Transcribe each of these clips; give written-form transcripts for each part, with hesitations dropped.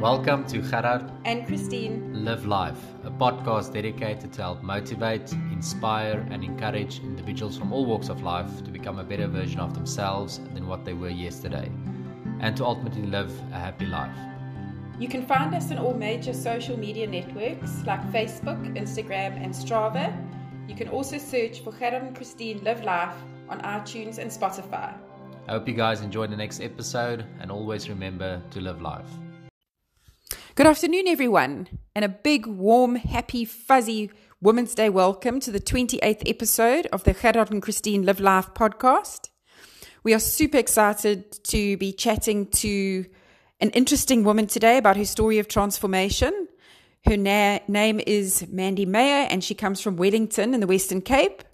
Welcome to Gerard and Christine Live Life, a podcast dedicated to help motivate, inspire and encourage individuals from all walks of life to become a better version of themselves than what they were yesterday, and to ultimately live a happy life. You can find us on all major social media networks like Facebook, Instagram and Strava. You can also search for Gerard and Christine Live Life on iTunes and Spotify. I hope you guys enjoy the next episode, and always remember to live life. Good afternoon, everyone, and a big, warm, happy, fuzzy Women's Day welcome to the 28th episode of the Gerard and Christine Live Life podcast. We are super excited to be chatting to an interesting woman today about her story of transformation. Her name is Mandy Meyer, and she comes from Wellington in the Western Cape.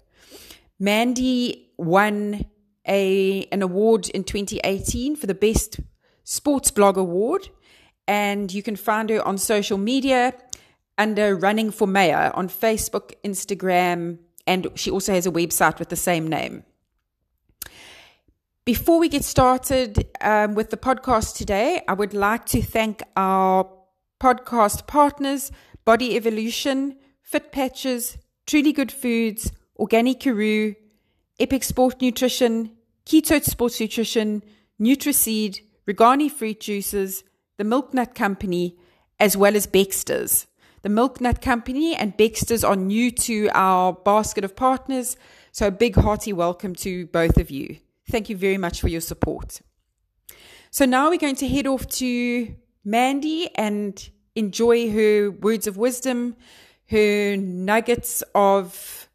Mandy won an award in 2018 for the Best Sports Blog Award. And you can find her on social media under Running4Meyer on Facebook, Instagram, and she also has a website with the same name. Before we get started with the podcast today, I would like to thank our podcast partners, Body Evolution, Fit Patches, Truly Good Foods, Organic Karoo, Epic Sport Nutrition, Keto Sports Nutrition, Nutri-Seed, Regani Fruit Juices, The Milk Nut Company, as well as Baxter's. The Milk Nut Company and Baxter's are new to our basket of partners, so a big hearty welcome to both of you. Thank you very much for your support. So now we're going to head off to Mandy and enjoy her words of wisdom, her nuggets of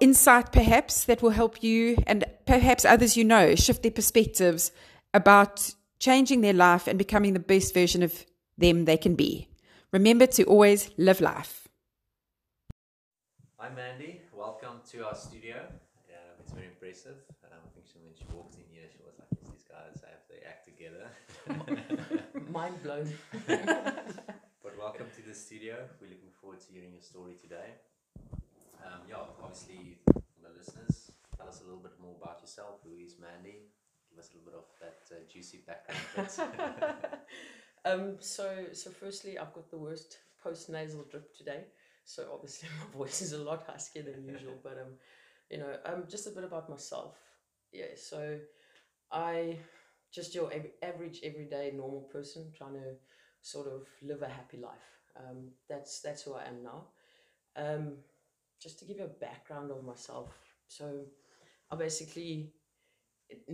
insight perhaps that will help you and perhaps others you know shift their perspectives about changing their life and becoming the best version of them they can be. Remember to always live life. Hi Mandy, welcome to our studio. It's very impressive. I think when she walked in here, she was like, yes, these guys have their act together. Mind blown. But welcome to the studio. We're looking forward to hearing your story today. Obviously, for the listeners, tell us a little bit more about yourself. Who is Mandy? Give us a little bit of that juicy background. So firstly, I've got the worst post-nasal drip today. So obviously my voice is a lot huskier than usual. But, just a bit about myself. Yeah, so I just your average, everyday, normal person trying to sort of live a happy life. That's who I am now. Just to give you a background of myself. So I basically...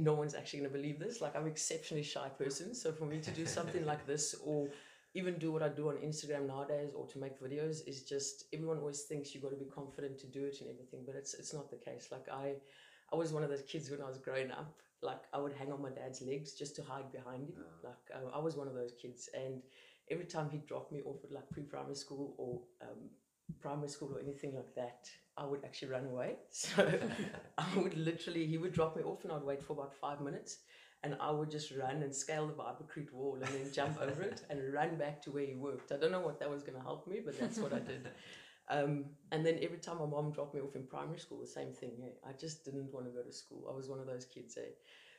no one's actually going to believe this. Like, I'm an exceptionally shy person. So for me to do something like this, or even do what I do on Instagram nowadays, or to make videos, is just, everyone always thinks you've got to be confident to do it and everything. But it's not the case. Like, I was one of those kids when I was growing up. Like, I would hang on my dad's legs just to hide behind him. Like, I was one of those kids. And every time he'd drop me off at like pre-primary school or primary school or anything like that, I would actually run away. So he would drop me off and I'd wait for about 5 minutes and I would just run and scale the Barbercrete wall and then jump over it and run back to where he worked. I don't know what that was going to help me, but that's what I did. And then every time my mom dropped me off in primary school, the same thing. I just didn't want to go to school. I was one of those kids.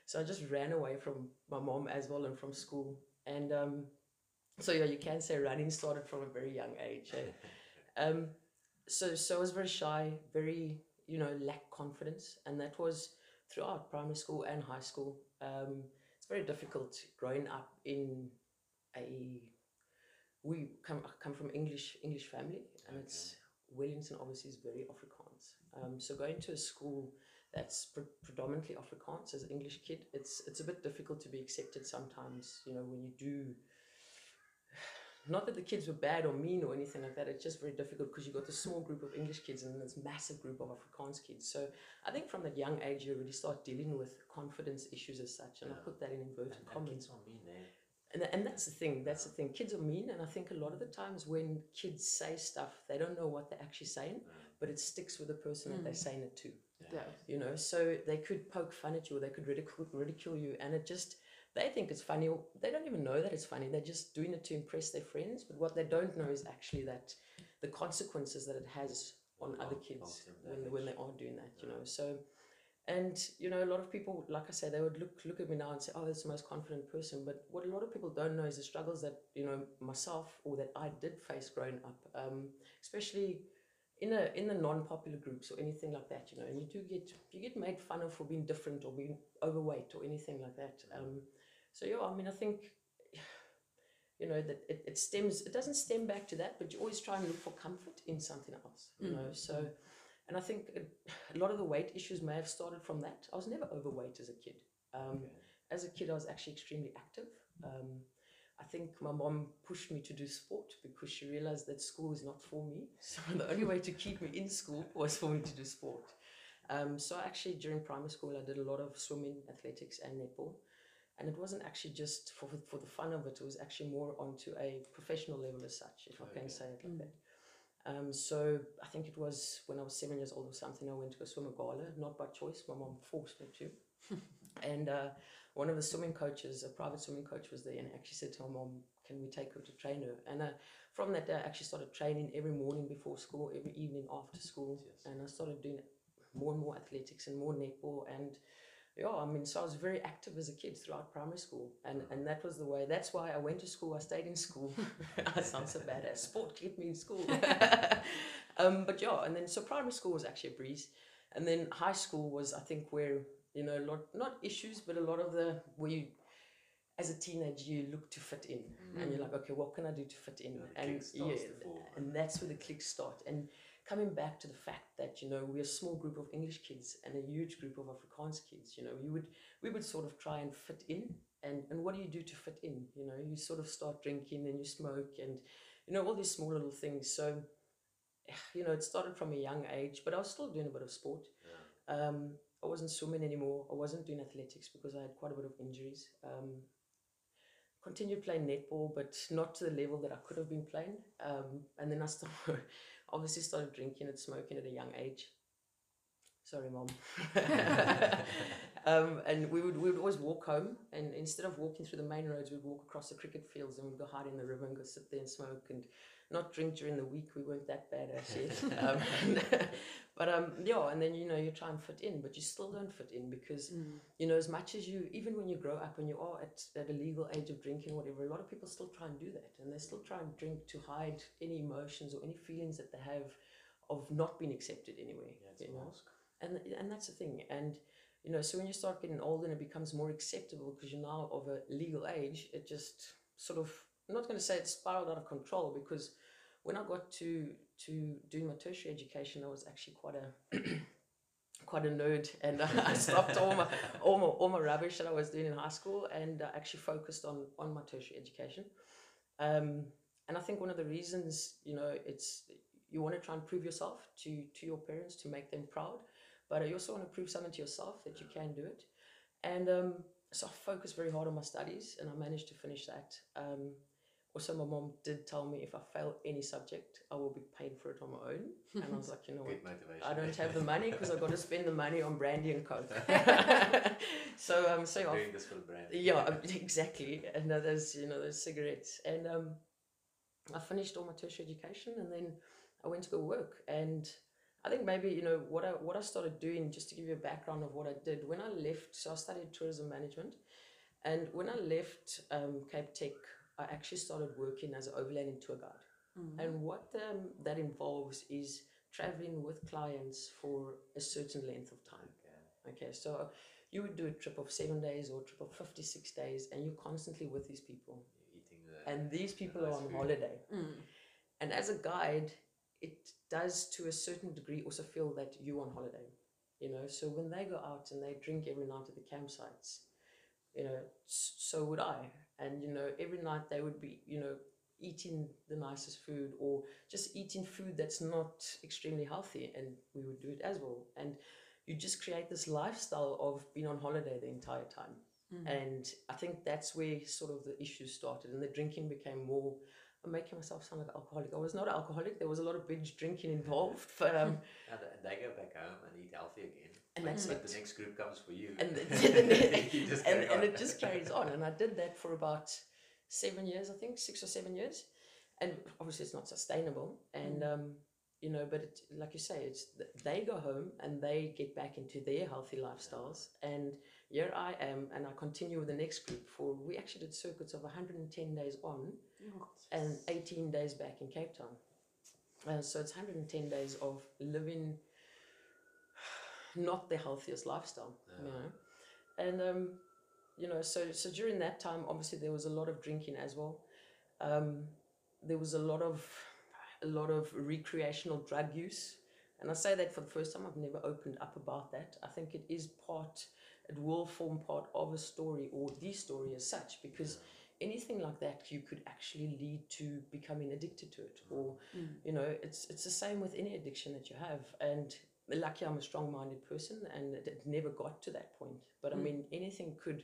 So I just ran away from my mom as well and from school. And you can say running started from a very young age. So I was very shy, very, lacked confidence. And that was throughout primary school and high school. It's very difficult growing up in I come from English family. And okay. It's Wellington obviously is very Afrikaans. So going to a school that's predominantly Afrikaans as an English kid, it's a bit difficult to be accepted sometimes, when you do... Not that the kids were bad or mean or anything like that. It's just very difficult because you've got this small group of English kids and this massive group of Afrikaans kids. So I think from that young age, you really start dealing with confidence issues as such. And I put that in inverted commas. And that's the thing. Kids are mean. And I think a lot of the times when kids say stuff, they don't know what they're actually saying, but it sticks with the person that they're saying it to. Yeah. So they could poke fun at you or they could ridicule you. And it just... They think it's funny. They don't even know that it's funny. They're just doing it to impress their friends. But what they don't know is actually that the consequences that it has on other kids when they are doing that. So And, you know, a lot of people, like I say, they would look at me now and say, oh, that's the most confident person. But what a lot of people don't know is the struggles that, you know, myself or that I did face growing up, especially in the non-popular groups or anything like that, you know. And you get made fun of for being different or being overweight or anything like that. So, yeah, I mean, I think, you know, that it doesn't stem back to that, but you always try and look for comfort in something else, you know. So... And I think a lot of the weight issues may have started from that. I was never overweight as a kid. Okay. As a kid, I was actually extremely active. I think my mom pushed me to do sport because she realized that school is not for me. So the only way to keep me in school was for me to do sport. So actually, during primary school, I did a lot of swimming, athletics, and netball. And it wasn't actually just for the fun of it. It was actually more onto a professional level as such, if I can say it like that. So I think it was when I was 7 years old or something, I went to a swimmer gala, not by choice. My mom forced me to. And one of the swimming coaches, a private swimming coach, was there and actually said to her mom, can we take her to train her? And from that day, I actually started training every morning before school, every evening after school. Yes. And I started doing more and more athletics and more netball. And yeah, I mean, so I was very active as a kid throughout primary school. And that was the way, that's why I went to school, I stayed in school. I sound so badass. Sport kept me in school. But yeah, and then, so primary school was actually a breeze. And then high school was, I think, where, you know, not issues, but a lot of the, where you, as a teenager, you look to fit in. Mm-hmm. And you're like, okay, what can I do to fit in? Yeah, and that's where the clicks start. And coming back to the fact that, you know, we're a small group of English kids and a huge group of Afrikaans kids, you know, we would sort of try and fit in. And what do you do to fit in? You know, you sort of start drinking and you smoke and, you know, all these small little things. So, you know, it started from a young age, but I was still doing a bit of sport. Yeah. I wasn't swimming anymore. I wasn't doing athletics because I had quite a bit of injuries. Continued playing netball, but not to the level that I could have been playing. And then I started... Obviously started drinking and smoking at a young age. Sorry, Mom. And we would always walk home, and instead of walking through the main roads, we'd walk across the cricket fields and we'd go hide in the river and go sit there and smoke and not drink during the week. We weren't that bad actually. Yeah, and then, you know, you try and fit in, but you still don't fit in because, you know, as much as you, even when you grow up and you are at a legal age of drinking, whatever, a lot of people still try and do that. And they still try and drink to hide any emotions or any feelings that they have of not being accepted anyway. Yeah, you know? And that's the thing. And, you know, so when you start getting older and it becomes more acceptable because you're now of a legal age, it just sort of, I'm not going to say it spiraled out of control because when I got to doing my tertiary education, I was actually quite a nerd, and I stopped all my rubbish that I was doing in high school and actually focused on my tertiary education. And I think one of the reasons, you know, it's you want to try and prove yourself to your parents to make them proud, but you also want to prove something to yourself that you can do it. And so I focused very hard on my studies, and I managed to finish that. Also, my mom did tell me if I fail any subject, I will be paying for it on my own. And I was like, you know what, I don't have the money because I've got to spend the money on brandy and coke. So doing this for the brand. Yeah, exactly. And those cigarettes. And I finished all my tertiary education, and then I went to go work. And I think maybe, you know, what I started doing, just to give you a background of what I did when I left. So I studied tourism management, and when I left Cape Tech, I actually started working as an overlanding tour guide. Mm-hmm. And what that involves is traveling with clients for a certain length of time. Okay, so you would do a trip of 7 days or a trip of 56 days, and you're constantly with these people. You're eating and these people are on holiday. Mm. And as a guide, it does to a certain degree also feel that you're on holiday. You know, so when they go out and they drink every night at the campsites, you know, so would I. And, you know, every night they would be, you know, eating the nicest food or just eating food that's not extremely healthy. And we would do it as well. And you just create this lifestyle of being on holiday the entire time. Mm-hmm. And I think that's where sort of the issue started. And the drinking became more, I'm making myself sound like an alcoholic. I was not an alcoholic. There was a lot of binge drinking involved. But and they go back home and eat healthy again. And that's it. But the next group comes for you. And, and it just carries on. And I did that for about 7 years, I think, 6 or 7 years. And obviously it's not sustainable. And you know, but it, like you say, it's they go home and they get back into their healthy lifestyles. And here I am, and I continue with the next group for, we actually did circuits of 110 days on and 18 days back in Cape Town. So it's 110 days of living not the healthiest lifestyle, you know. And, you know, so during that time, obviously there was a lot of drinking as well. There was a lot of recreational drug use. And I say that for the first time, I've never opened up about that. I think it is part, it will form part of a story, or the story as such, because anything like that, you could actually lead to becoming addicted to it. Or, you know, it's the same with any addiction that you have. And lucky I'm a strong-minded person, and it never got to that point. But I mean, anything could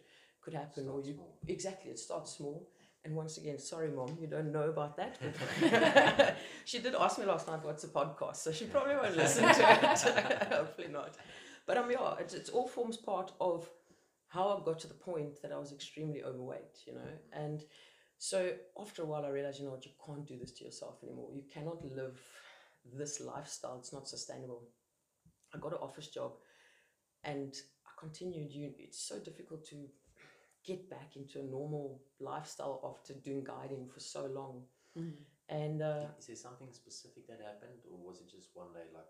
happen, or you, exactly, it starts small. And once again, sorry, Mom, you don't know about that. But she did ask me last night, what's a podcast? So she probably won't listen to it. Hopefully not. But yeah, it all forms part of how I got to the point that I was extremely overweight, you know. And so after a while, I realized, you know what, you can't do this to yourself anymore. You cannot live this lifestyle. It's not sustainable. I got an office job, and I continued. It's so difficult to get back into a normal lifestyle after doing guiding for so long. And is there something specific that happened, or was it just one day like,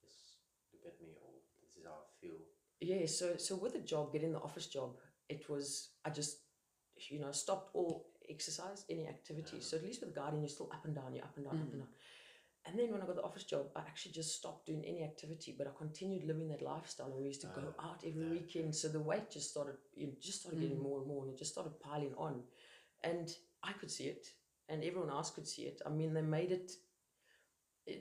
just look at me, or this is how I feel? Yeah, so with the job, getting the office job, it was, I just, you know, stopped all exercise, any activity. So at least with guiding, you're still up and down, you're up and down, up and down. And then when I got the office job, I actually just stopped doing any activity, but I continued living that lifestyle. And we used to go out every weekend. So the weight just started, getting more and more, and it just started piling on. And I could see it, and everyone else could see it. I mean, they made it,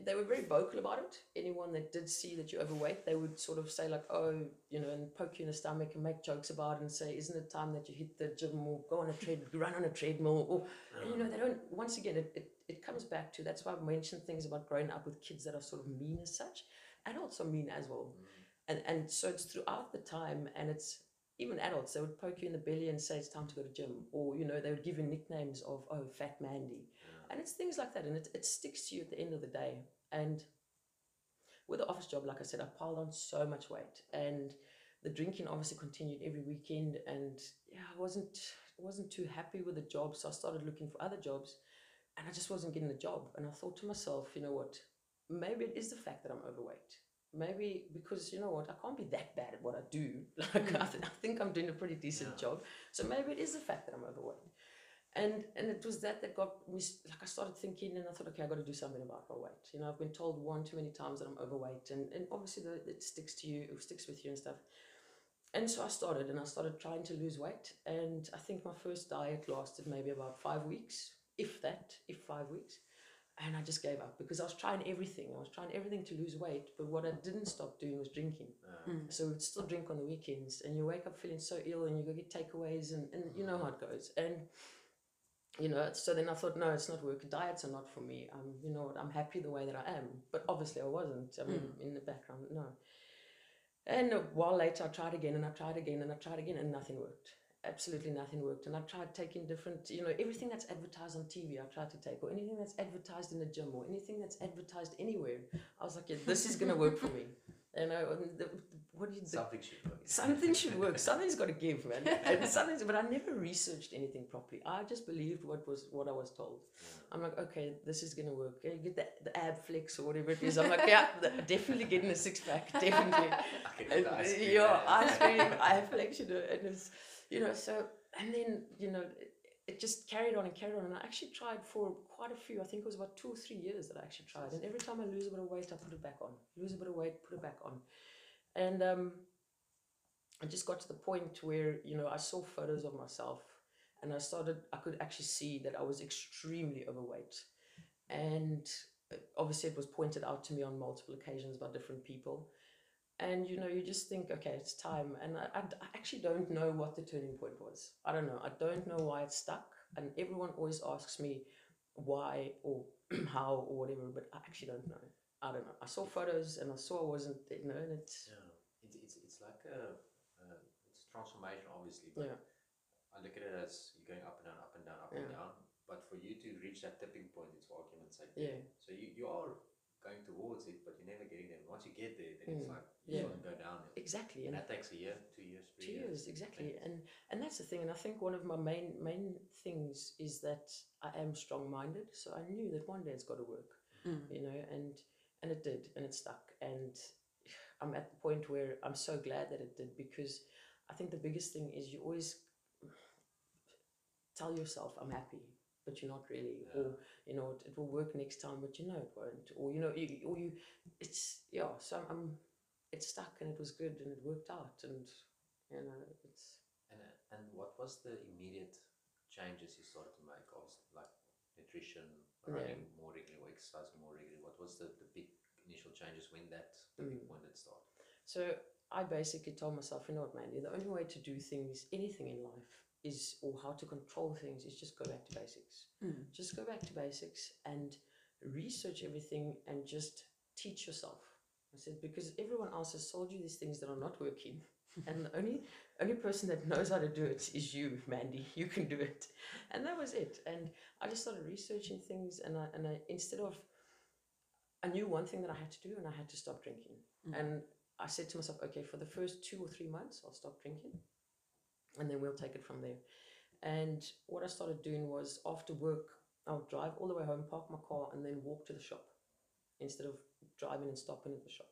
they were very vocal about it. Anyone that did see that you're overweight, they would sort of say like, oh, you know, and poke you in the stomach and make jokes about it and say, isn't it time that you hit the gym, or go on a treadmill, run on a treadmill, or, you know, they don't, once again, it comes back to, that's why I mentioned things about growing up with kids that are sort of mean as such. Adults are mean as well. And so it's throughout the time, and it's even adults, they would poke you in the belly and say it's time to go to gym. Or, you know, they would give you nicknames of, oh, Fat Mandy. And it's things like that. And it sticks to you at the end of the day. And with the office job, like I said, I piled on so much weight. And the drinking obviously continued every weekend. And yeah, I wasn't too happy with the job. So I started looking for other jobs. And I just wasn't getting a job. And I thought to myself, you know what, maybe it is the fact that I'm overweight. Maybe because, you know what, I can't be that bad at what I do. Like, I think I'm doing a pretty decent job. So maybe it is the fact that I'm overweight. And it was that got me, like, I started thinking, and I thought, okay, I've got to do something about my weight. You know, I've been told one too many times that I'm overweight. And obviously it sticks to you, it sticks with you and stuff. And so I started trying to lose weight. And I think my first diet lasted maybe about 5 weeks. If 5 weeks, and I just gave up, because I was trying everything. I was trying everything to lose weight, but what I didn't stop doing was drinking. So we'd still drink on the weekends, and you wake up feeling so ill, and you go get takeaways, and you know how it goes. And you know, so then I thought, no, it's not working. Diets are not for me. You know what? I'm happy the way that I am, but obviously I wasn't. I mean, in the background, no. And a while later, I tried again, and I tried again, and I tried again, and nothing worked. Absolutely nothing worked. And I tried taking different, you know, everything that's advertised on TV, I tried to take, or anything that's advertised in the gym, or anything that's advertised anywhere. I was like, yeah, this is going to work for me. You know, something should work. Something should work. Something's got to give, man. And but I never researched anything properly. I just believed what I was told. I'm like, okay, this is going to work. You get the ab flex or whatever it is. I'm like, yeah, definitely getting a six pack. Definitely. Ice cream, ab flex, you know, and it's, you know, so, and then, you know, it just carried on and carried on. And I actually tried for quite a few, I think it was about 2 or 3 years that I actually tried. And every time I lose a bit of weight, I put it back on. Lose a bit of weight, put it back on. And I just got to the point where, you know, I saw photos of myself, and I could actually see that I was extremely overweight. And obviously it was pointed out to me on multiple occasions by different people. And, you know, you just think, okay, it's time. And I actually don't know what the turning point was. I don't know. I don't know why it stuck. And everyone always asks me why or how or whatever, but I actually don't know. I don't know. I saw photos and I saw I wasn't, you know, and it's... Yeah. It's like it's transformation, obviously. But I look at it as you're going up and down, up and down, up and down. But for you to reach that tipping point, it's for argument's sake. So you are... going towards it, but you're never getting there. Once you get there, then it's like you won't go down there. Exactly. And that takes a year, 2 years, 3 years. 2 years, exactly. And that's the thing. And I think one of my main things is that I am strong-minded. So I knew that one day it's got to work, you know, and it did, and it stuck. And I'm at the point where I'm so glad that it did, because I think the biggest thing is you always tell yourself, I'm happy, but you're not really, or, you know, it will work next time, but you know it won't, or, you know, so it stuck, and it was good, and it worked out, and, you know, it's... And what was the immediate changes you started to make, like nutrition, running more regularly, exercising more regularly? What was the big initial changes when it started? So I basically told myself, you know what, Mandy, the only way to do things, anything in life, or how to control things, is just go back to basics. Just go back to basics and research everything and just teach yourself. I said, because everyone else has sold you these things that are not working. And the only person that knows how to do it is you, Mandy. You can do it. And that was it. And I just started researching things, and I instead of, I knew one thing that I had to do, and I had to stop drinking. And I said to myself, okay, for the first 2 or 3 months, I'll stop drinking, and then we'll take it from there. And what I started doing was, after work, I'll drive all the way home, park my car, and then walk to the shop instead of driving and stopping at the shop.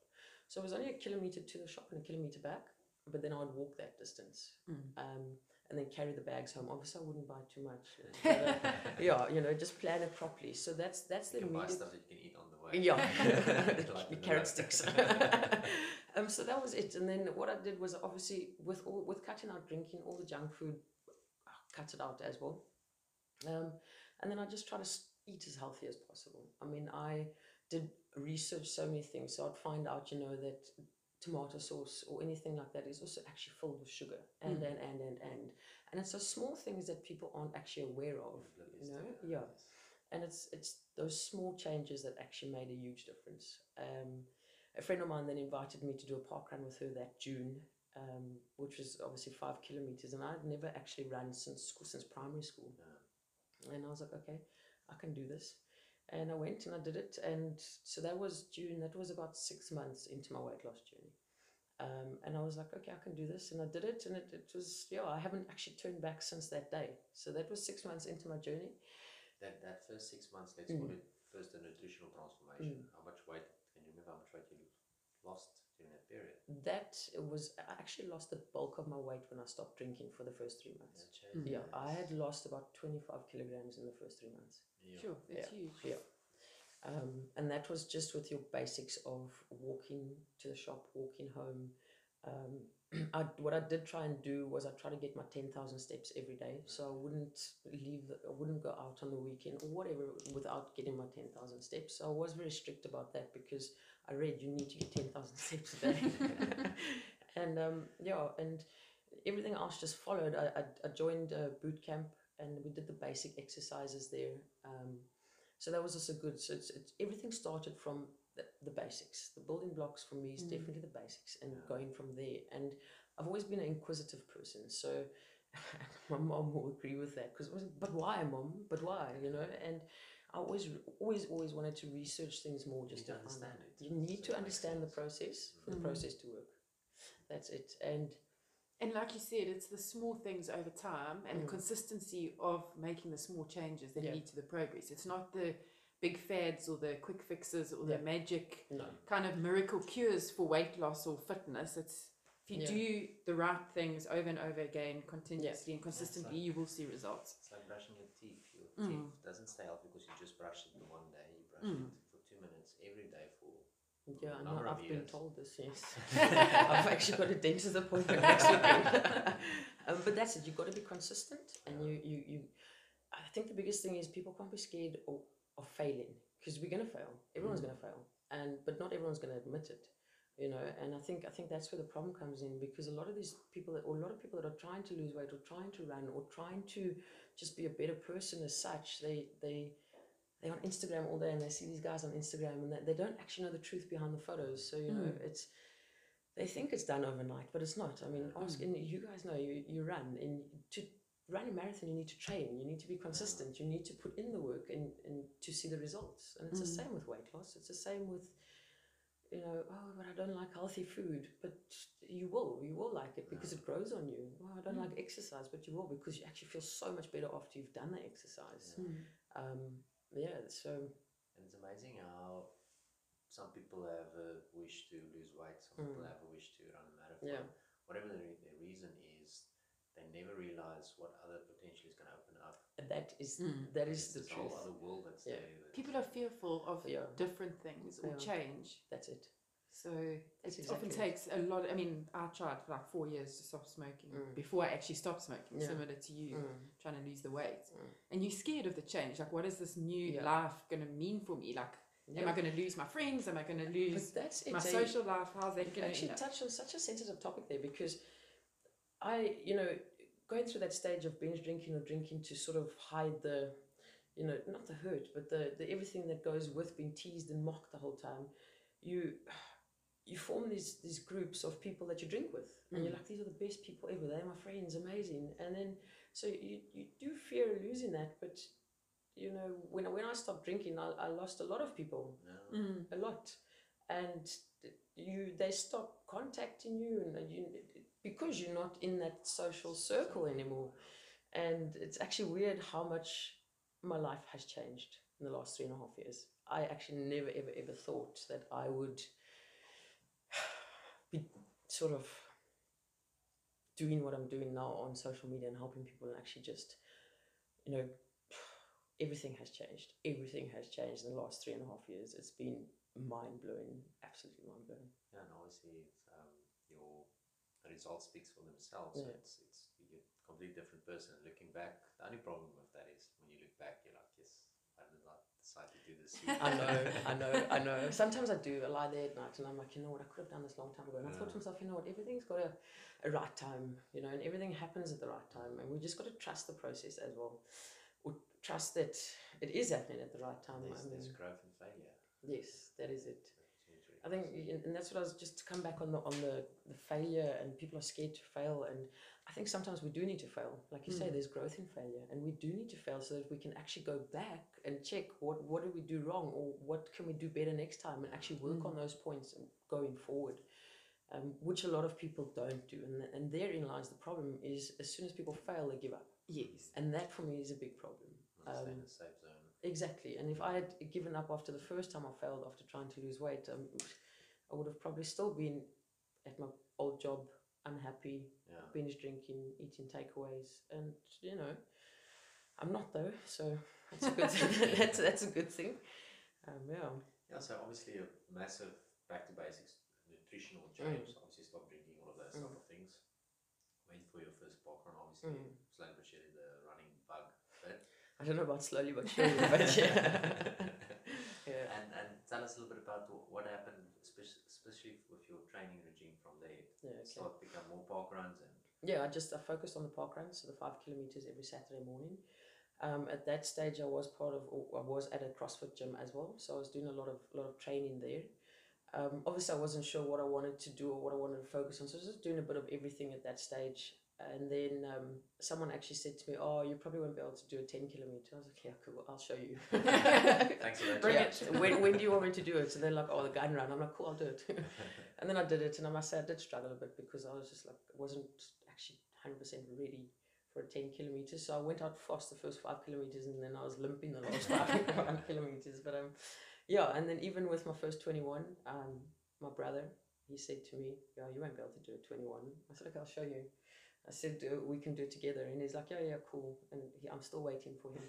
So it was only a kilometer to the shop and a kilometer back, but then I would walk that distance, and then carry the bags home. Obviously, I wouldn't buy too much. Yeah, you know, just plan it properly. So that's you can buy stuff that you can eat on the way. Yeah, carrot sticks. So that was it. And then what I did was, obviously, with cutting out drinking, all the junk food, I cut it out as well. And then I just try to eat as healthy as possible. I mean, I did research so many things. So I'd find out, you know, that tomato sauce or anything like that is also actually filled with sugar, and it's those small things that people aren't actually aware of, you know. And it's those small changes that actually made a huge difference. A friend of mine then invited me to do a park run with her that June, which was obviously 5 kilometers, and I'd never actually run since primary school. And I was like, okay, I can do this. And I went and I did it. And so that was June. That was about 6 months into my weight loss journey. And I was like, okay, I can do this. And I did it. And it was, I haven't actually turned back since that day. So that was 6 months into my journey. That first 6 months, let's call it first a nutritional transformation. How much weight, can you remember how much weight you lost during that period? I actually lost the bulk of my weight when I stopped drinking for the first 3 months. Yeah, I had lost about 25 kilograms in the first 3 months. Sure, that's huge. And that was just with your basics of walking to the shop, walking home. What I did try and do was I tried to get my 10,000 steps every day, so I wouldn't go out on the weekend or whatever without getting my 10,000 steps. So I was very strict about that, because I read you need to get 10,000 steps a day. And everything else just followed. I joined a boot camp, and we did the basic exercises there. So that was also good. So it's everything started from the basics. The building blocks for me is definitely the basics, and going from there. And I've always been an inquisitive person. So my mom will agree with that, because it was, but why, mom? But why, you know? And I always wanted to research things more, just to understand it. You need to understand the process for the process to work. That's it. And like you said, it's the small things over time and the consistency of making the small changes that lead to the progress. It's not the big fads or the quick fixes or the magic kind of miracle cures for weight loss or fitness. It's if you do the right things over and over again, continuously and consistently, you will see results. It's like brushing your teeth. Your teeth doesn't stay out because you just brush it one day. You brush it for 2 minutes every day for... Yeah, I know, I've been told this, yes. I've actually got a dentist appointment next weekend. But that's it, you've got to be consistent. And I think the biggest thing is people can't be scared of failing, because we're going to fail. Everyone's going to fail, but not everyone's going to admit it, you know. And I think that's where the problem comes in, because a lot of people that are trying to lose weight or trying to run or trying to just be a better person as such, they're on Instagram all day, and they see these guys on Instagram, and they don't actually know the truth behind the photos. So, you know, they think it's done overnight, but it's not. I mean, ask, and you guys know, you run, and to run a marathon, you need to train, you need to be consistent, you need to put in the work and to see the results. And it's the same with weight loss. It's the same with, you know, oh, but I don't like healthy food. But you will like it because it grows on you. Oh, I don't like exercise, but you will, because you actually feel so much better after you've done the exercise. And it's amazing how some people have a wish to lose weight, some people have a wish to run a marathon. Yeah. Whatever the reason is, they never realize what other potential is going to open up. And that is the truth. Whole other world that's there. People are fearful of different things or change. That's it. So it often takes a lot. I mean, I tried for like 4 years to stop smoking before I actually stopped smoking, similar to you, trying to lose the weight. And you're scared of the change. Like, what is this new life going to mean for me? Like, am I going to lose my friends? Am I going to lose my social life? How's that going to actually touch on such a sensitive topic there, because I, you know, going through that stage of binge drinking or drinking to sort of hide the, you know, not the hurt, but the everything that goes with being teased and mocked the whole time, you form these groups of people that you drink with, and you're like, these are the best people ever, they're my friends, amazing. And then, so you do fear losing that, but you know, when I stopped drinking, I lost a lot of people, a lot, and they stop contacting you, and you, because you're not in that social circle anymore. And it's actually weird how much my life has changed in the last 3.5 years. I actually never ever thought that I would be sort of doing what I'm doing now on social media and helping people, and actually just, you know, everything has changed. Everything has changed in the last 3.5 years. It's been mind-blowing, absolutely mind-blowing. Yeah, and obviously it's, the results speaks for themselves. Yeah. So it's you're a completely different person. Looking back, the only problem with that is when you look back, you're like, yes, I did not decide to do this. I know. Sometimes I do. I lie there at night and I'm like, you know what, I could have done this long time ago. And I thought to myself, you know what, everything's got a right time, you know, and everything happens at the right time. And we just got to trust the process as well. Trust that it is happening at the right time. There's growth and failure. Yes, that is it. I think, and that's what I was just to come back on the failure, and people are scared to fail. And I think sometimes we do need to fail. Like you say, there's growth in failure, and we do need to fail so that we can actually go back and check what did we do wrong, or what can we do better next time, and actually work on those points and going forward, which a lot of people don't do. And therein lies the problem, is as soon as people fail, they give up. Yes. And that for me is a big problem. Stay in the safe zone. Exactly. And if I had given up after the first time I failed after trying to lose weight, I would have probably still been at my old job, unhappy, binge drinking, eating takeaways, and you know, I'm not though, so that's a good thing. that's a good thing. So obviously a massive back to basics nutritional change. Obviously stop drinking, all of those sort of things. Went for your first popcorn, obviously slowly but surely the running bug. But I don't know about slowly but surely, but And tell us a little bit about what happened, especially with your training regime from there. Start to become more park runs and. Yeah, I focused on the park runs, so the 5 kilometers every Saturday morning. At that stage, I was at a CrossFit gym as well, so I was doing a lot of training there. Obviously I wasn't sure what I wanted to do or what I wanted to focus on, so I was just doing a bit of everything at that stage. And then someone actually said to me, oh, you probably won't be able to do a 10 kilometer. I was like, yeah, cool, I'll show you. Thanks for that. Bring it. When do you want me to do it? And they're like, oh, the gun run. I'm like, cool, I'll do it. And then I did it, and I must say I did struggle a bit, because I was just like, I wasn't actually 100% ready for a 10 kilometers. So I went out fast the first 5 kilometers, and then I was limping the last 5 kilometers. But and then even with my first 21, my brother, he said to me, yeah, you won't be able to do a 21. I said, okay, I'll show you. I said, we can do it together. And he's like, yeah, cool. And I'm still waiting for him.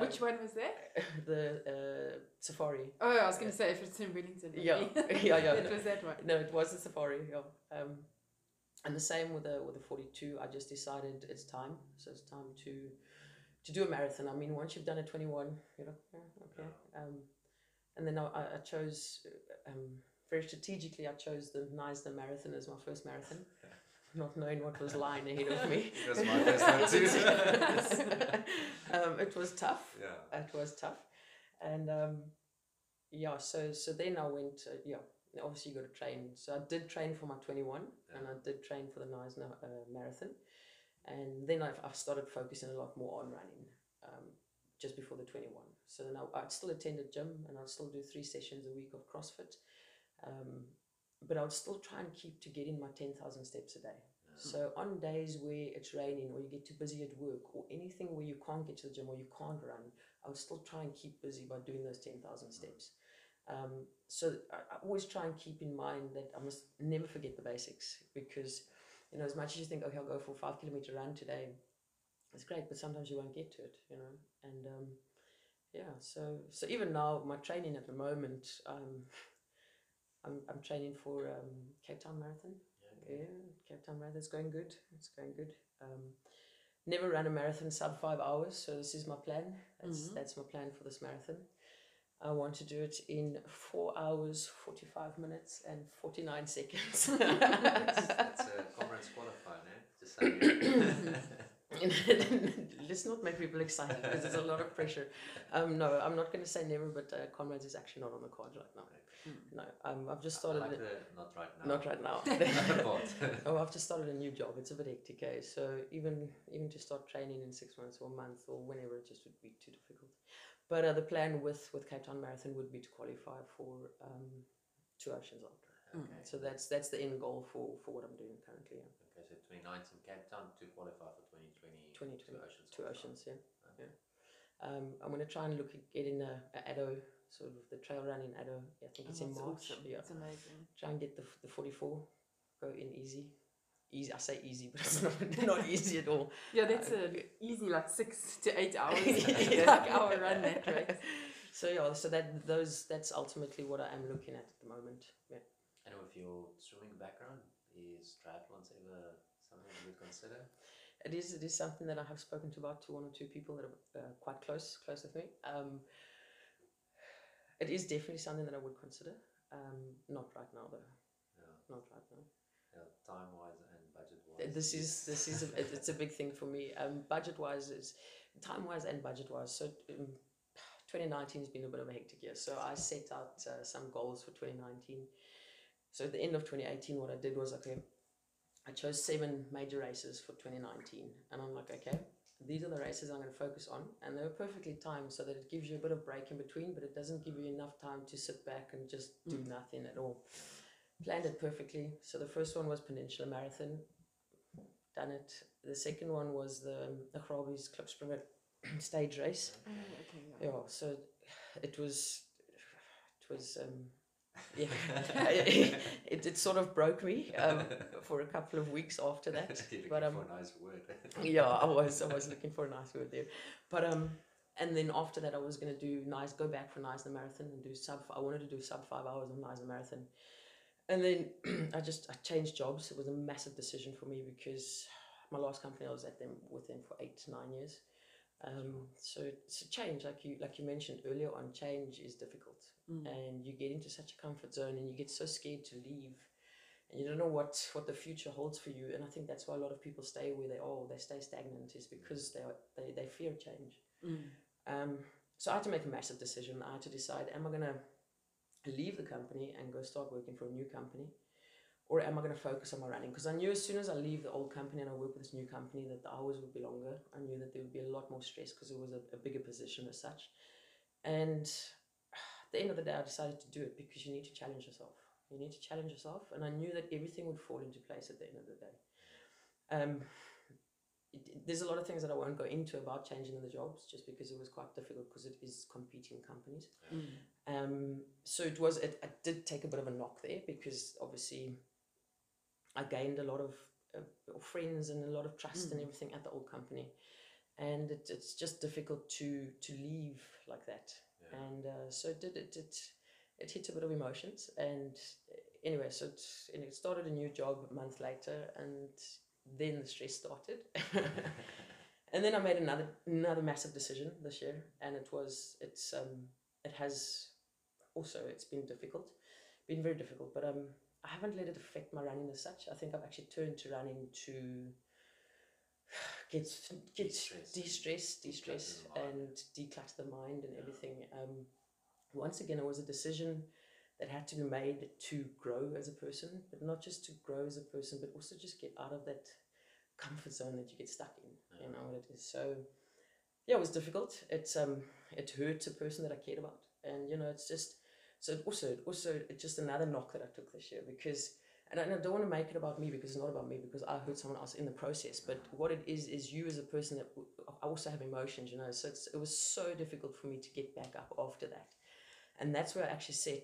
Which one was that? The safari. Oh, I was going to say, if it's in Wellington. Yeah. It was that one. No, it was the safari, yeah. And the same with the 42, I just decided it's time. So it's time to do a marathon. I mean, once you've done a 21, you're like, yeah, okay. And then I chose, very strategically, I chose the Nisle Marathon as my first marathon. Not knowing what was lying ahead of me. It was my first one too. It was tough. Yeah. It was tough. And so then I went, obviously you got to train. So I did train for my 21 and I did train for the Nisle Marathon. And then I've started focusing a lot more on running just before the 21. So then I'd still attend a gym and I'd still do 3 sessions a week of CrossFit. But I would still try and keep to getting my 10,000 steps a day. Oh. So on days where it's raining or you get too busy at work or anything where you can't get to the gym or you can't run, I would still try and keep busy by doing those 10,000 steps. So I always try and keep in mind that I must never forget the basics, because, you know, as much as you think, okay, I'll go for a 5-kilometer run today, it's great, but sometimes you won't get to it, you know. And yeah, so even now, my training at the moment, I'm training for Cape Town Marathon. Yeah, okay. Yeah, Cape Town Marathon's going good. It's going good. Never ran a marathon sub 5 hours, so this is my plan. That's my plan for this marathon. I want to do it in 4 hours, 45 minutes, and 49 seconds. that's a conference qualifier, no? Just saying. Let's not make people excited, because there's a lot of pressure. No, I'm not going to say never, but Comrades is actually not on the cards right now. No, I've just started. Not right now. Not right now. Oh, I've just started a new job. It's a bit hectic, eh? So even to start training in 6 months or a month or whenever, it just would be too difficult. But the plan with Cape Town Marathon would be to qualify for 2 Oceans after. Okay. So that's the end goal for what I'm doing currently. Yeah. Okay, so 2019 Cape Town to qualify for 2020. 2020 Two Oceans, yeah. Okay. Yeah. I'm going to try and look at getting a Addo, sort of the trail run in Addo. I think it's in March. Awesome. Yeah. It's amazing. Try and get the 44, go in easy. Easy, I say easy, but it's not easy at all. Yeah, that's an easy like 6 to 8 hours, yeah. Like hour run that race. So yeah, so that's ultimately what I am looking at the moment. Yeah. And with your swimming background, is triathlons ever something you would consider? It is something that I have spoken about to one or two people that are quite close with me. It is definitely something that I would consider. Not right now though. No. Not right now. Yeah, time wise and budget wise. It's a big thing for me. Budget wise is time wise and budget wise. So 2019 has been a bit of a hectic year. So I set out some goals for 2019. So at the end of 2018, what I did was, okay, I chose 7 major races for 2019, and I'm like, okay, these are the races I'm going to focus on, and they were perfectly timed so that it gives you a bit of break in between, but it doesn't give you enough time to sit back and just do nothing at all. Planned it perfectly. So the first one was Peninsula Marathon. Done it. The second one was the Hrabi's Club Klipspringet stage race. Oh, okay, yeah. Yeah. So it was yeah. it sort of broke me for a couple of weeks after that. You're looking for a nice word. Yeah, I was looking for a nice word there, but and then after that I was going to do go back for Nisle Marathon and do I wanted to do sub 5 hours on Nisle Marathon. And then I changed jobs. It was a massive decision for me because my last company, I was with them for 8 to 9 years. So it's a change, like you mentioned earlier on, change is difficult. And you get into such a comfort zone and you get so scared to leave and you don't know what the future holds for you. And I think that's why a lot of people stay where they are, they stay stagnant, is because they fear change. So I had to make a massive decision. I had to decide, am I going to leave the company and go start working for a new company, or am I going to focus on my running? Because I knew as soon as I leave the old company and I work with this new company that the hours would be longer. I knew that there would be a lot more stress because it was a bigger position as such. And at the end of the day, I decided to do it because you need to challenge yourself. You need to challenge yourself. And I knew that everything would fall into place at the end of the day. There's a lot of things that I won't go into about changing the jobs just because it was quite difficult because it is competing companies. So I did take a bit of a knock there because obviously I gained a lot of friends and a lot of trust and everything at the old company, and it's just difficult to leave like that. Yeah. And so it hit a bit of emotions, and anyway, so it started a new job a month later, and then the stress started. And then I made another massive decision this year, and it's been difficult, been very difficult, but I haven't let it affect my running as such. I think I've actually turned to running to get de-stress and declutter the mind and everything. Once again, it was a decision that had to be made to grow as a person, but not just to grow as a person, but also just get out of that comfort zone that you get stuck in. Yeah. You know what it is. So yeah, it was difficult. It's it hurt the person that I cared about, and you know, it's just so. Also, it's just another knock that I took this year because. And I don't want to make it about me because it's not about me because I hurt someone else in the process. But what it is you as a person that I also have emotions, you know. So it was so difficult for me to get back up after that. And that's where I actually said,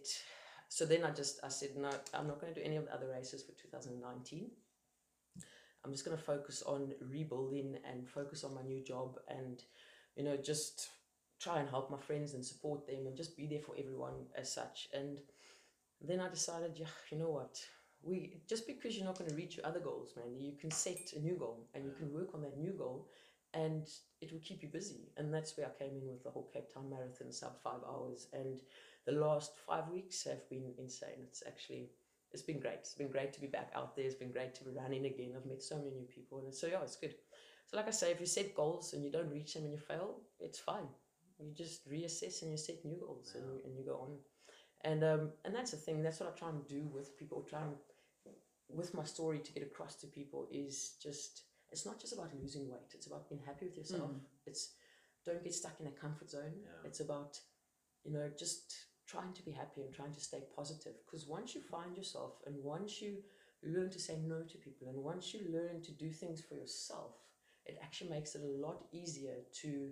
so then I said, no, I'm not going to do any of the other races for 2019. I'm just going to focus on rebuilding and focus on my new job and, you know, just try and help my friends and support them and just be there for everyone as such. And then I decided, yeah, you know what? Just because you're not going to reach your other goals, man, you can set a new goal and you can work on that new goal and it will keep you busy. And that's where I came in with the whole Cape Town Marathon sub 5 hours. And the last 5 weeks have been insane. It's been great. It's been great to be back out there. It's been great to be running again. I've met so many new people. And so, yeah, it's good. So like I say, if you set goals and you don't reach them and you fail, it's fine. You just reassess and you set new goals and you go on. And that's the thing. That's what I try and do with people, with my story to get across to people is just, it's not just about losing weight. It's about being happy with yourself. It's don't get stuck in a comfort zone. Yeah. It's about, you know, just trying to be happy and trying to stay positive. Because once you find yourself and once you learn to say no to people and once you learn to do things for yourself, it actually makes it a lot easier to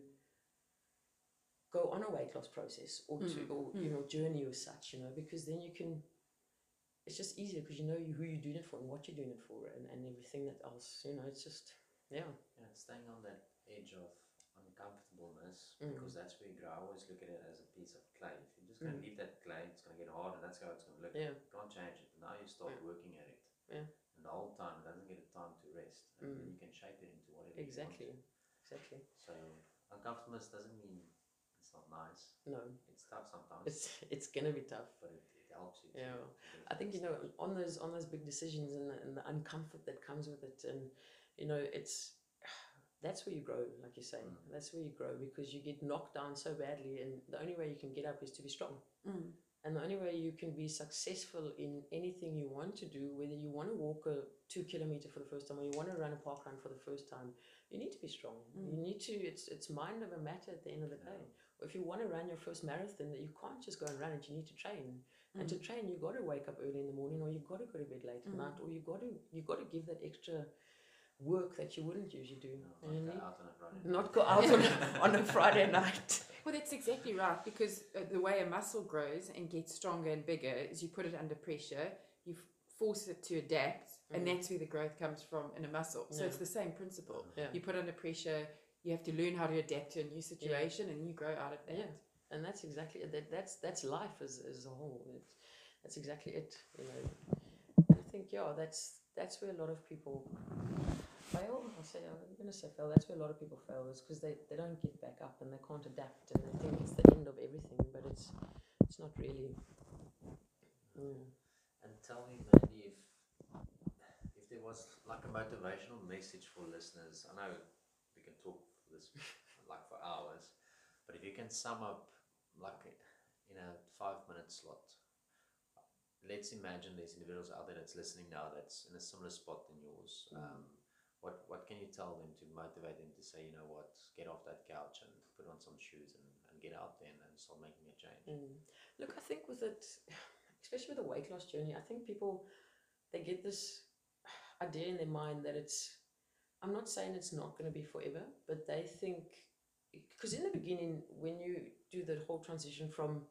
go on a weight loss process or you know, journey or such, you know, because then you can, it's just easier because you know who you're doing it for and what you're doing it for and everything that else, you know, it's just, yeah, staying on that edge of uncomfortableness because that's where you grow. I always look at it as a piece of clay. If you're just going to leave that clay, it's going to get harder. That's how it's going to look. Yeah. You can't change it. But now you start working at it. Yeah. And the whole time, it doesn't get a time to rest. And then you can shape it into whatever you want. Exactly. So uncomfortableness doesn't mean it's not nice. No. It's tough sometimes. It's going to be tough. But it helps you. Yeah. I think, you know, on those big decisions and the uncomfort that comes with it, and, you know, that's where you grow, like you're saying. That's where you grow because you get knocked down so badly and the only way you can get up is to be strong. And the only way you can be successful in anything you want to do, whether you want to walk a 2 kilometer for the first time or you want to run a park run for the first time, you need to be strong. You need to, it's mind over matter at the end of the day. Or if you want to run your first marathon, that you can't just go and run it, you need to train. And to train, you got to wake up early in the morning or you got to go to bed late at night or you got to give that extra work that you wouldn't usually do. Not go out on a Friday night. Well, that's exactly right, because the way a muscle grows and gets stronger and bigger is you put it under pressure, you force it to adapt, and that's where the growth comes from in a muscle. So it's the same principle. You put under pressure, you have to learn how to adapt to a new situation, and you grow out of that. And that's exactly it. That's life as a whole. That's exactly it. You know, I think that's where a lot of people fail. I'm going to say fail. That's where a lot of people fail is because they don't get back up and they can't adapt and they think it's the end of everything, but it's not really. And tell me, Mandy, if there was like a motivational message for listeners. I know we can talk this like for hours, but if you can sum up like in a 5-minute slot. Let's imagine there's individuals out there that's listening now that's in a similar spot than yours. What can you tell them to motivate them to say, you know what, get off that couch and put on some shoes and get out there and start making a change? Look, I think with it, especially with the weight loss journey, I think people, they get this idea in their mind that I'm not saying it's not going to be forever, but they think, because in the beginning, when you do the whole transition from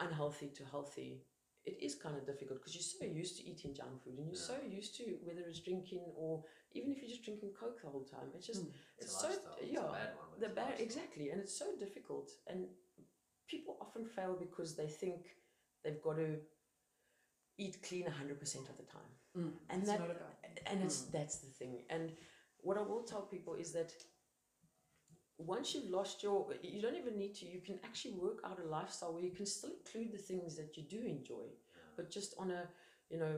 unhealthy to healthy, it is kind of difficult because you're so used to eating junk food and you're so used to whether it's drinking or even if you're just drinking Coke the whole time, it's just it's so it's a bad one, exactly, and it's so difficult. And people often fail because they think they've got to eat clean 100% of the time, and that's the thing. And what I will tell people is that once you've lost you don't even need to, you can actually work out a lifestyle where you can still include the things that you do enjoy, but just on a, you know,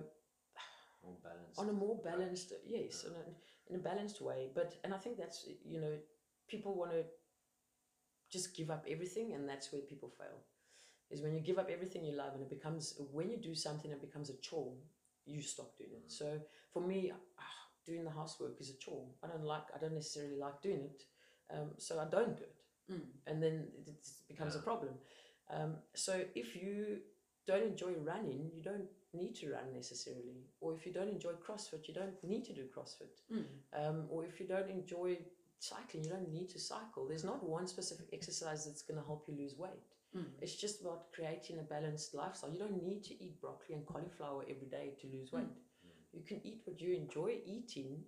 more balanced, yes, in a balanced way. But, and I think that's, you know, people want to just give up everything, and that's where people fail, is when you give up everything you love and it becomes, when you do something, it becomes a chore, you stop doing it. So for me, doing the housework is a chore. I don't necessarily like doing it, so I don't do it. Mm. And then it becomes a problem. So if you don't enjoy running, you don't need to run necessarily. Or if you don't enjoy CrossFit, you don't need to do CrossFit. Mm. Or if you don't enjoy cycling, you don't need to cycle. There's not one specific exercise that's going to help you lose weight. Mm. It's just about creating a balanced lifestyle. You don't need to eat broccoli and cauliflower every day to lose weight. Mm. You can eat what you enjoy eating,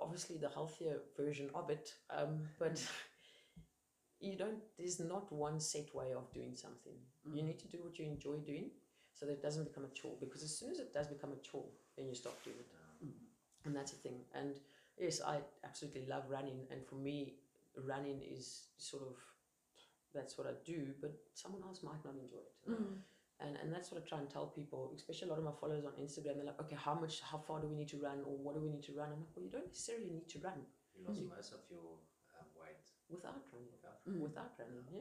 obviously the healthier version of it, but there's not one set way of doing something. Mm. You need to do what you enjoy doing so that it doesn't become a chore, because as soon as it does become a chore, then you stop doing it. Mm. And that's the thing. And yes, I absolutely love running, and for me, running is sort of, that's what I do, but someone else might not enjoy it. Mm. And that's what I try and tell people, especially a lot of my followers on Instagram. They're like, okay, how far do we need to run, or what do we need to run? I'm like, well, you don't necessarily need to run. You lost most of your weight without running. Yeah.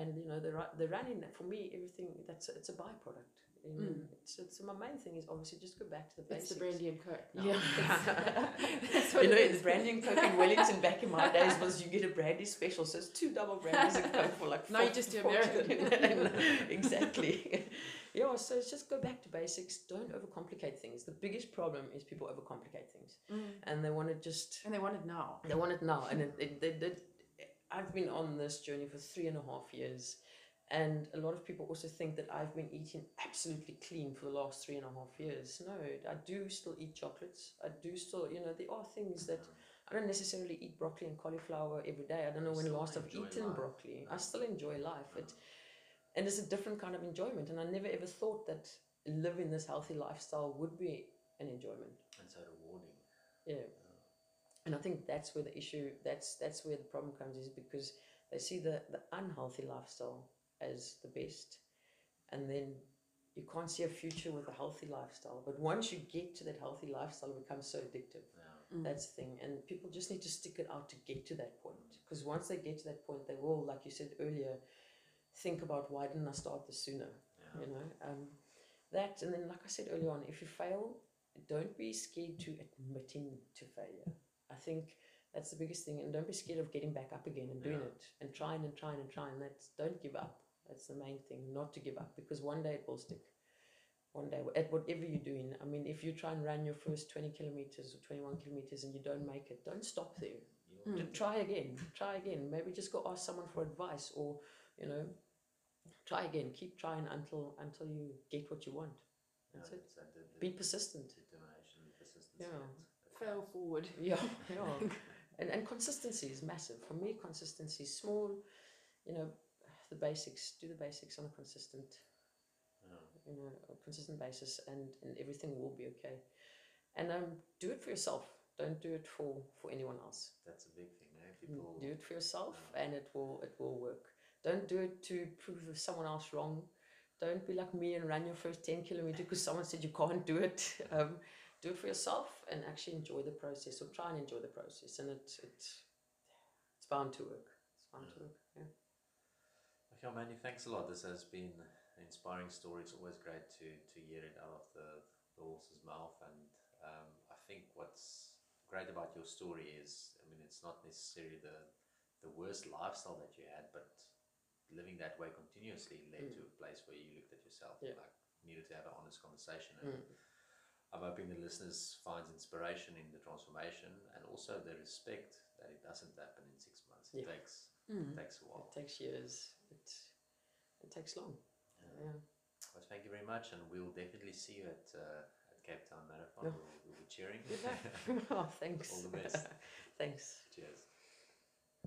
And you know, the running, for me, everything it's a byproduct. Mm. So my main thing is obviously just go back to the basics. It's the brandy and coke. No. Yeah. That's what it is. The brandy and coke in Wellington back in my days was you get a brandy special, so it's 2 double brandies and coke for like 40. No, you just do American. Exactly. Yeah, so it's just go back to basics. Don't overcomplicate things. The biggest problem is people overcomplicate things. Mm. And they want to just... And they want it now. They want it now. And I've been on this journey for 3.5 years. And a lot of people also think that I've been eating absolutely clean for the last 3.5 years. No, I do still eat chocolates. I do still, there are things that I don't necessarily eat broccoli and cauliflower every day. I don't know when last I've eaten broccoli. I still enjoy life. And it's a different kind of enjoyment. And I never ever thought that living this healthy lifestyle would be an enjoyment. It's a rewarding. Yeah. And I think that's where the issue, that's where the problem comes, is because they see the unhealthy lifestyle as the best, and then you can't see a future with a healthy lifestyle. But once you get to that healthy lifestyle, it becomes so addictive. Yeah. Mm. That's the thing, and people just need to stick it out to get to that point, because once they get to that point, they will, like you said earlier, think about, why didn't I start this sooner? Yeah. That, and then like I said earlier on, if you fail, don't be scared to admitting to failure. I think that's the biggest thing, and don't be scared of getting back up again and doing it, and trying, don't give up. That's the main thing, not to give up, because one day it will stick. One day, at whatever you're doing. I mean, if you try and run your first 20 kilometers or 21 kilometers and you don't make it, don't stop there. Try again. Maybe just go ask someone for advice, or, try again. Keep trying until you get what you want. That's it. Be persistent. Determination, persistence. Yeah. Fail forward. Yeah. And consistency is massive. For me, consistency is small, the basics, do the basics on a consistent basis, and everything will be okay. And do it for yourself. Don't do it for anyone else. That's a big thing, people do it for yourself, and it will work. Don't do it to prove someone else wrong. Don't be like me and run your first 10 kilometers because someone said you can't do it. Do it for yourself, and actually enjoy the process, or try and enjoy the process, and it's bound to work. Yeah. Yeah, Mandy, thanks a lot. This has been an inspiring story. It's always great to hear it out of the horse's mouth. And I think what's great about your story is, it's not necessarily the worst lifestyle that you had, but living that way continuously led to a place where you looked at yourself and needed to have an honest conversation. And I'm hoping the listeners finds inspiration in the transformation, and also the respect that it doesn't happen in 6 months. It takes a while. It takes years. It takes long. Yeah. Well, thank you very much, and we'll definitely see you at Cape Town Marathon. We'll be cheering. Oh, thanks. All the best. Thanks. Cheers.